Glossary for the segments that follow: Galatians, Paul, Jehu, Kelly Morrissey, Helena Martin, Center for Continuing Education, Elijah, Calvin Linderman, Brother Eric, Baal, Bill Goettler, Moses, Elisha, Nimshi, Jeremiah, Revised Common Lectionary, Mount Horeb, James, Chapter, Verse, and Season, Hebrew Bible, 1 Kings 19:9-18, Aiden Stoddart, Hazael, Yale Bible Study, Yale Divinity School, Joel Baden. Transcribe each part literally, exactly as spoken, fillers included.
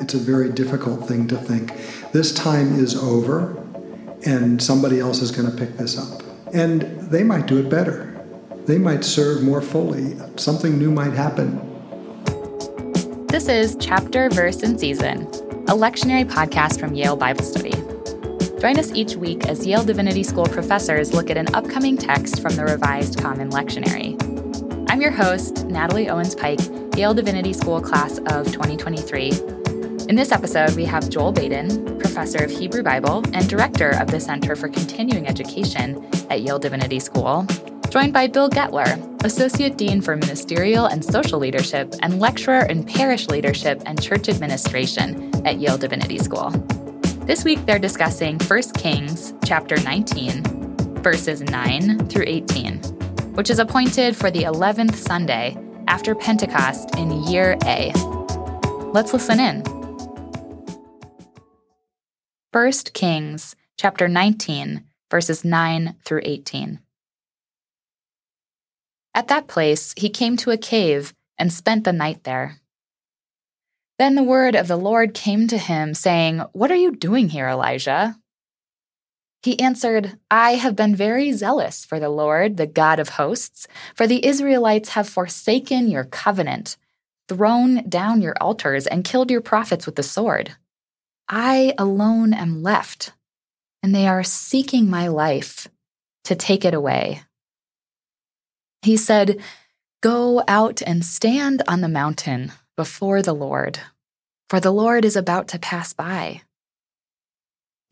It's a very difficult thing to think. This time is over, and somebody else is going to pick this up. And they might do it better. They might serve more fully. Something new might happen. This is Chapter, Verse, and Season, a lectionary podcast from Yale Bible Study. Join us each week as Yale Divinity School professors look at an upcoming text from the Revised Common Lectionary. I'm your host, Natalie Owens-Pike, Yale Divinity School class of twenty twenty-three. In this episode, we have Joel Baden, professor of Hebrew Bible and director of the Center for Continuing Education at Yale Divinity School, joined by Bill Goettler, associate dean for ministerial and social leadership and lecturer in parish leadership and church administration at Yale Divinity School. This week, they're discussing First Kings chapter nineteen, verses nine through eighteen, which is appointed for the eleventh Sunday after Pentecost in year A. Let's listen in. First Kings chapter nineteen, verses nine through eighteen. At that place he came to a cave and spent the night there. Then the word of the Lord came to him, saying, "What are you doing here, Elijah?" He answered, "I have been very zealous for the Lord, the God of hosts, for the Israelites have forsaken your covenant, thrown down your altars, and killed your prophets with the sword. I alone am left, and they are seeking my life to take it away." He said, "Go out and stand on the mountain before the Lord, for the Lord is about to pass by."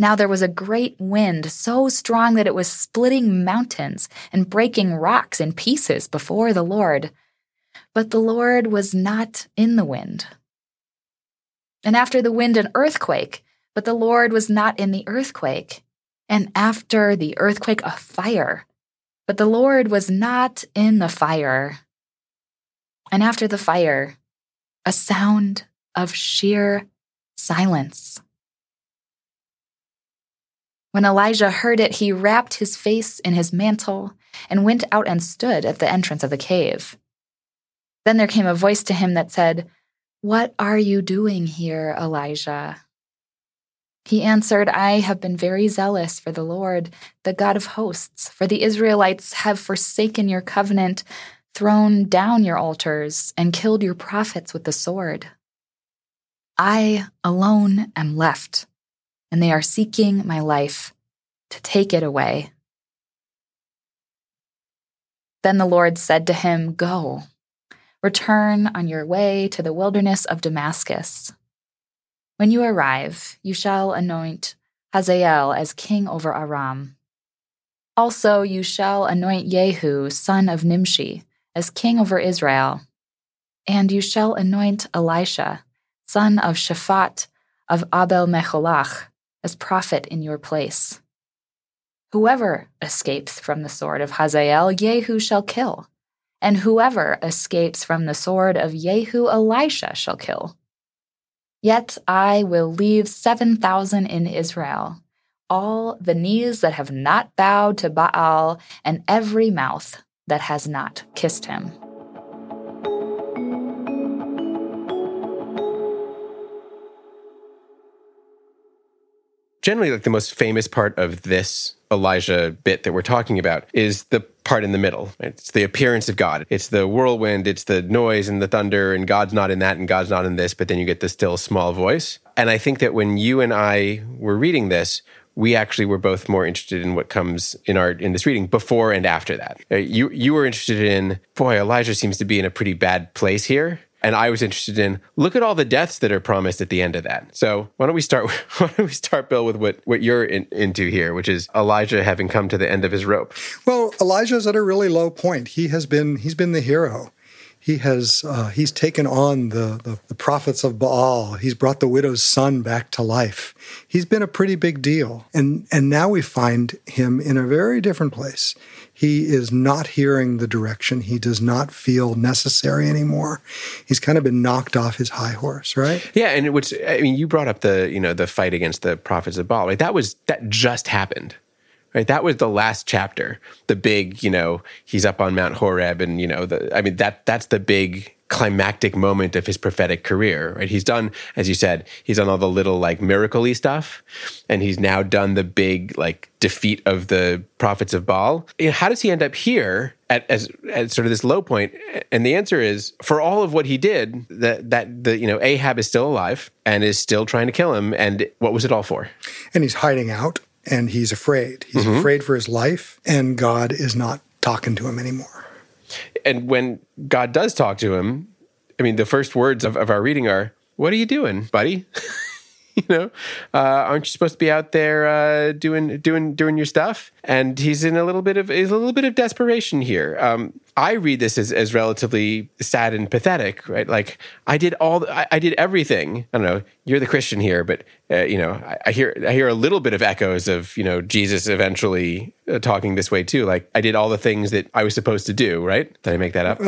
Now there was a great wind so strong that it was splitting mountains and breaking rocks in pieces before the Lord. But the Lord was not in the wind. And after the wind, an earthquake. But the Lord was not in the earthquake. And after the earthquake, a fire. But the Lord was not in the fire. And after the fire, a sound of sheer silence. When Elijah heard it, he wrapped his face in his mantle and went out and stood at the entrance of the cave. Then there came a voice to him that said, "What are you doing here, Elijah?" He answered, "I have been very zealous for the Lord, the God of hosts, for the Israelites have forsaken your covenant, thrown down your altars, and killed your prophets with the sword. I alone am left, and they are seeking my life to take it away." Then the Lord said to him, "Go, return on your way to the wilderness of Damascus. When you arrive, you shall anoint Hazael as king over Aram. Also you shall anoint Jehu, son of Nimshi, as king over Israel. And you shall anoint Elisha, son of Shaphat, of Abel Mecholach, as prophet in your place. Whoever escapes from the sword of Hazael, Jehu shall kill, and whoever escapes from the sword of Jehu, Elisha shall kill. Yet I will leave seven thousand in Israel, all the knees that have not bowed to Baal, and every mouth that has not kissed him." Generally, like the most famous part of this Elijah bit that we're talking about is the part in the middle. It's the appearance of God. It's the whirlwind, it's the noise and the thunder, and God's not in that and God's not in this, but then you get the still small voice. And I think that when you and I were reading this, we actually were both more interested in what comes in our in this reading before and after that. You you were interested in, boy, Elijah seems to be in a pretty bad place here. And I was interested in, look at all the deaths that are promised at the end of that. So why don't we start, why don't we start, Bill, with what, what you're in, into here, which is Elijah having come to the end of his rope. Well, Elijah's at a really low point. He has been, he's been the hero. He has, uh, he's taken on the, the, the prophets of Baal. He's brought the widow's son back to life. He's been a pretty big deal. And, and now we find him in a very different place. He is not hearing the direction. He does not feel necessary anymore. He's kind of been knocked off his high horse, right? Yeah, and it was, I mean, you brought up the, you know, the fight against the prophets of Baal, right? That was, that just happened, right? That was the last chapter. The big, you know, he's up on Mount Horeb, and, you know, the, I mean, that that's the big climactic moment of his prophetic career, right? He's done, as you said, he's done all the little like miracle-y stuff, and he's now done the big like defeat of the prophets of Baal. You know, how does he end up here at as at sort of this low point? And the answer is, for all of what he did, that that the you know Ahab is still alive and is still trying to kill him. And what was it all for? And he's hiding out, and he's afraid. He's mm-hmm. afraid for his life, and God is not talking to him anymore. And when God does talk to him, I mean, the first words of, of our reading are, "What are you doing, buddy? you know, uh, aren't you supposed to be out there uh, doing doing doing your stuff?" And he's in a little bit of he's a little bit of desperation here. Um, I read this as, as relatively sad and pathetic, right? Like I did all the, I, I did everything. I don't know. You're the Christian here, but uh, you know, I, I hear I hear a little bit of echoes of you know Jesus eventually uh, talking this way too. Like I did all the things that I was supposed to do, right? Did I make that up?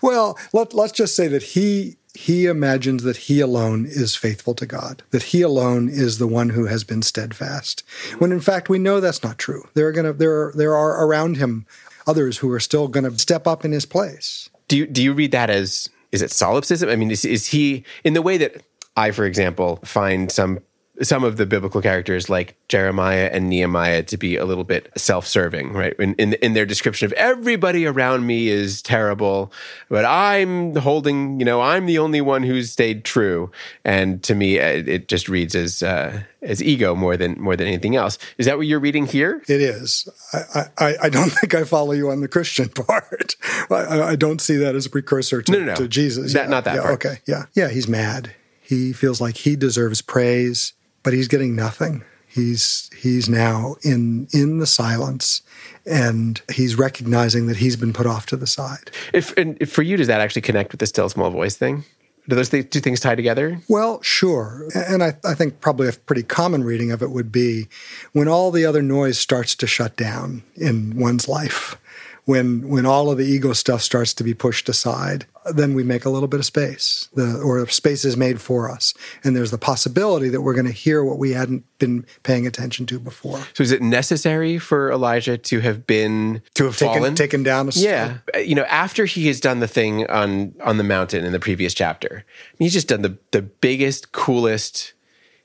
Well, let, let's just say that he. He imagines that he alone is faithful to God, that he alone is the one who has been steadfast. When in fact, we know that's not true. There are gonna there are, there are around him others who are still gonna step up in his place. Do you do you read that as, is it solipsism? I mean, is is he, in the way that I, for example, find some some of the biblical characters like Jeremiah and Nehemiah to be a little bit self-serving, right? In, in in their description of everybody around me is terrible, but I'm holding, you know, I'm the only one who's stayed true. And to me, it just reads as uh, as ego more than more than anything else. Is that what you're reading here? It is. I I, I don't think I follow you on the Christian part. I, I don't see that as a precursor to, no, no, no. to Jesus. That, yeah, not that yeah, part. Okay, yeah. Yeah, he's mad. He feels like he deserves praise. But he's getting nothing. He's he's now in in the silence, and he's recognizing that he's been put off to the side. If, and if for you, does that actually connect with the still small voice thing? Do those th- two things tie together? Well, sure. And I, I think probably a pretty common reading of it would be when all the other noise starts to shut down in one's life, when when all of the ego stuff starts to be pushed aside, then we make a little bit of space, the, or space is made for us. And there's the possibility that we're going to hear what we hadn't been paying attention to before. So is it necessary for Elijah to have been, to have taken, fallen? Taken down a step? Yeah. You know, after he has done the thing on, on the mountain in the previous chapter, he's just done the, the biggest, coolest,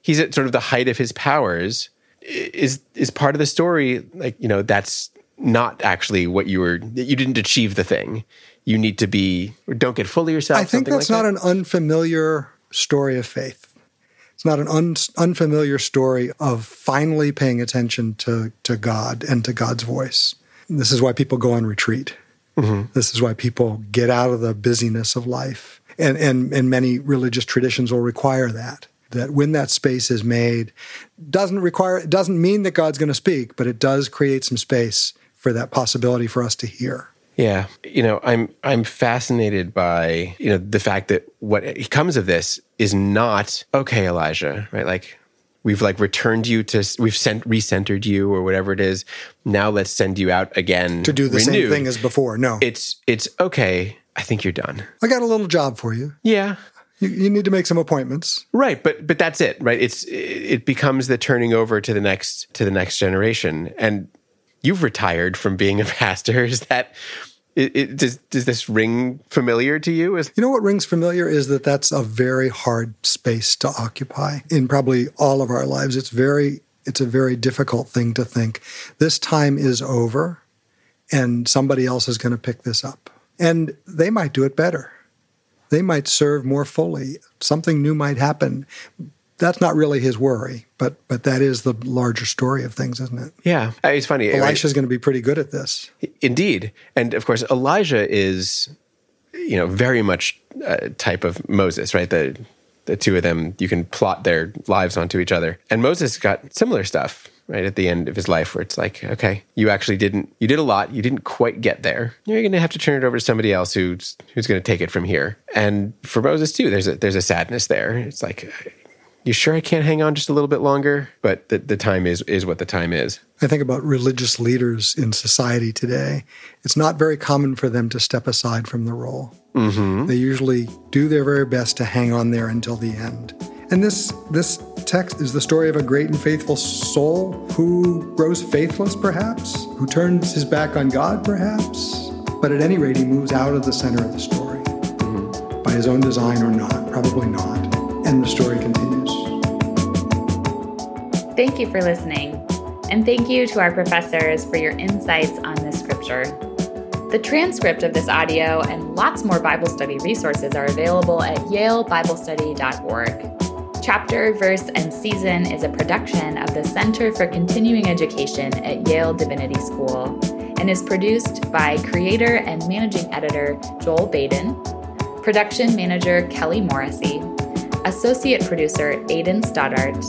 he's at sort of the height of his powers. Is, is part of the story, like, you know, that's not actually what you were, you didn't achieve the thing. You need to be, or don't get full of yourself. I think that's like not that. An unfamiliar story of faith. It's not an un, unfamiliar story of finally paying attention to, to God and to God's voice. This is why people go on retreat. Mm-hmm. This is why people get out of the busyness of life. And, and, and many religious traditions will require that, that when that space is made, doesn't require, it doesn't mean that God's going to speak, but it does create some space for that possibility for us to hear. Yeah, you know, I'm I'm fascinated by, you know, the fact that what comes of this is not, okay, Elijah, right? Like, we've like returned you to, we've sent, recentered you or whatever it is. Now let's send you out again. To do the renewed. Same thing as before, no. It's, it's okay, I think you're done. I got a little job for you. Yeah. You, you need to make some appointments. Right, but but that's it, right? It's It becomes the turning over to the next to the next generation. And you've retired from being a pastor. Is that... It, it, does, does this ring familiar to you? You know what rings familiar is that that's a very hard space to occupy in probably all of our lives. It's very, it's a very difficult thing to think. This time is over, and somebody else is going to pick this up. And they might do it better. They might serve more fully. Something new might happen. That's not really his worry, but but that is the larger story of things, isn't it? Yeah, it's funny. Elisha's going to be pretty good at this. Indeed. And of course, Elijah is, you know, very much a type of Moses, right? The the two of them, you can plot their lives onto each other. And Moses got similar stuff, right, at the end of his life where it's like, okay, you actually didn't, you did a lot, you didn't quite get there. You're going to have to turn it over to somebody else who's who's going to take it from here. And for Moses too, there's a, there's a sadness there. It's like, you sure I can't hang on just a little bit longer? But the, the time is is what the time is. I think about religious leaders in society today. It's not very common for them to step aside from the role. Mm-hmm. They usually do their very best to hang on there until the end. And this this text is the story of a great and faithful soul who grows faithless, perhaps, who turns his back on God, perhaps. But at any rate, he moves out of the center of the story, mm-hmm. by his own design or not, probably not. And the story continues. Thank you for listening. And thank you to our professors for your insights on this scripture. The transcript of this audio and lots more Bible study resources are available at yale bible study dot org. Chapter, Verse, and Season is a production of the Center for Continuing Education at Yale Divinity School and is produced by creator and managing editor Joel Baden, production manager Kelly Morrissey, associate producer Aiden Stoddart,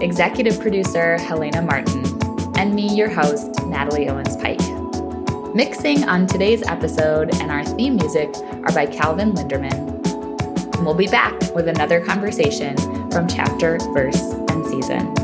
executive producer Helena Martin, and me, your host, Natalie Owens-Pike. Mixing on today's episode and our theme music are by Calvin Linderman. We'll be back with another conversation from Chapter, Verse, and Season.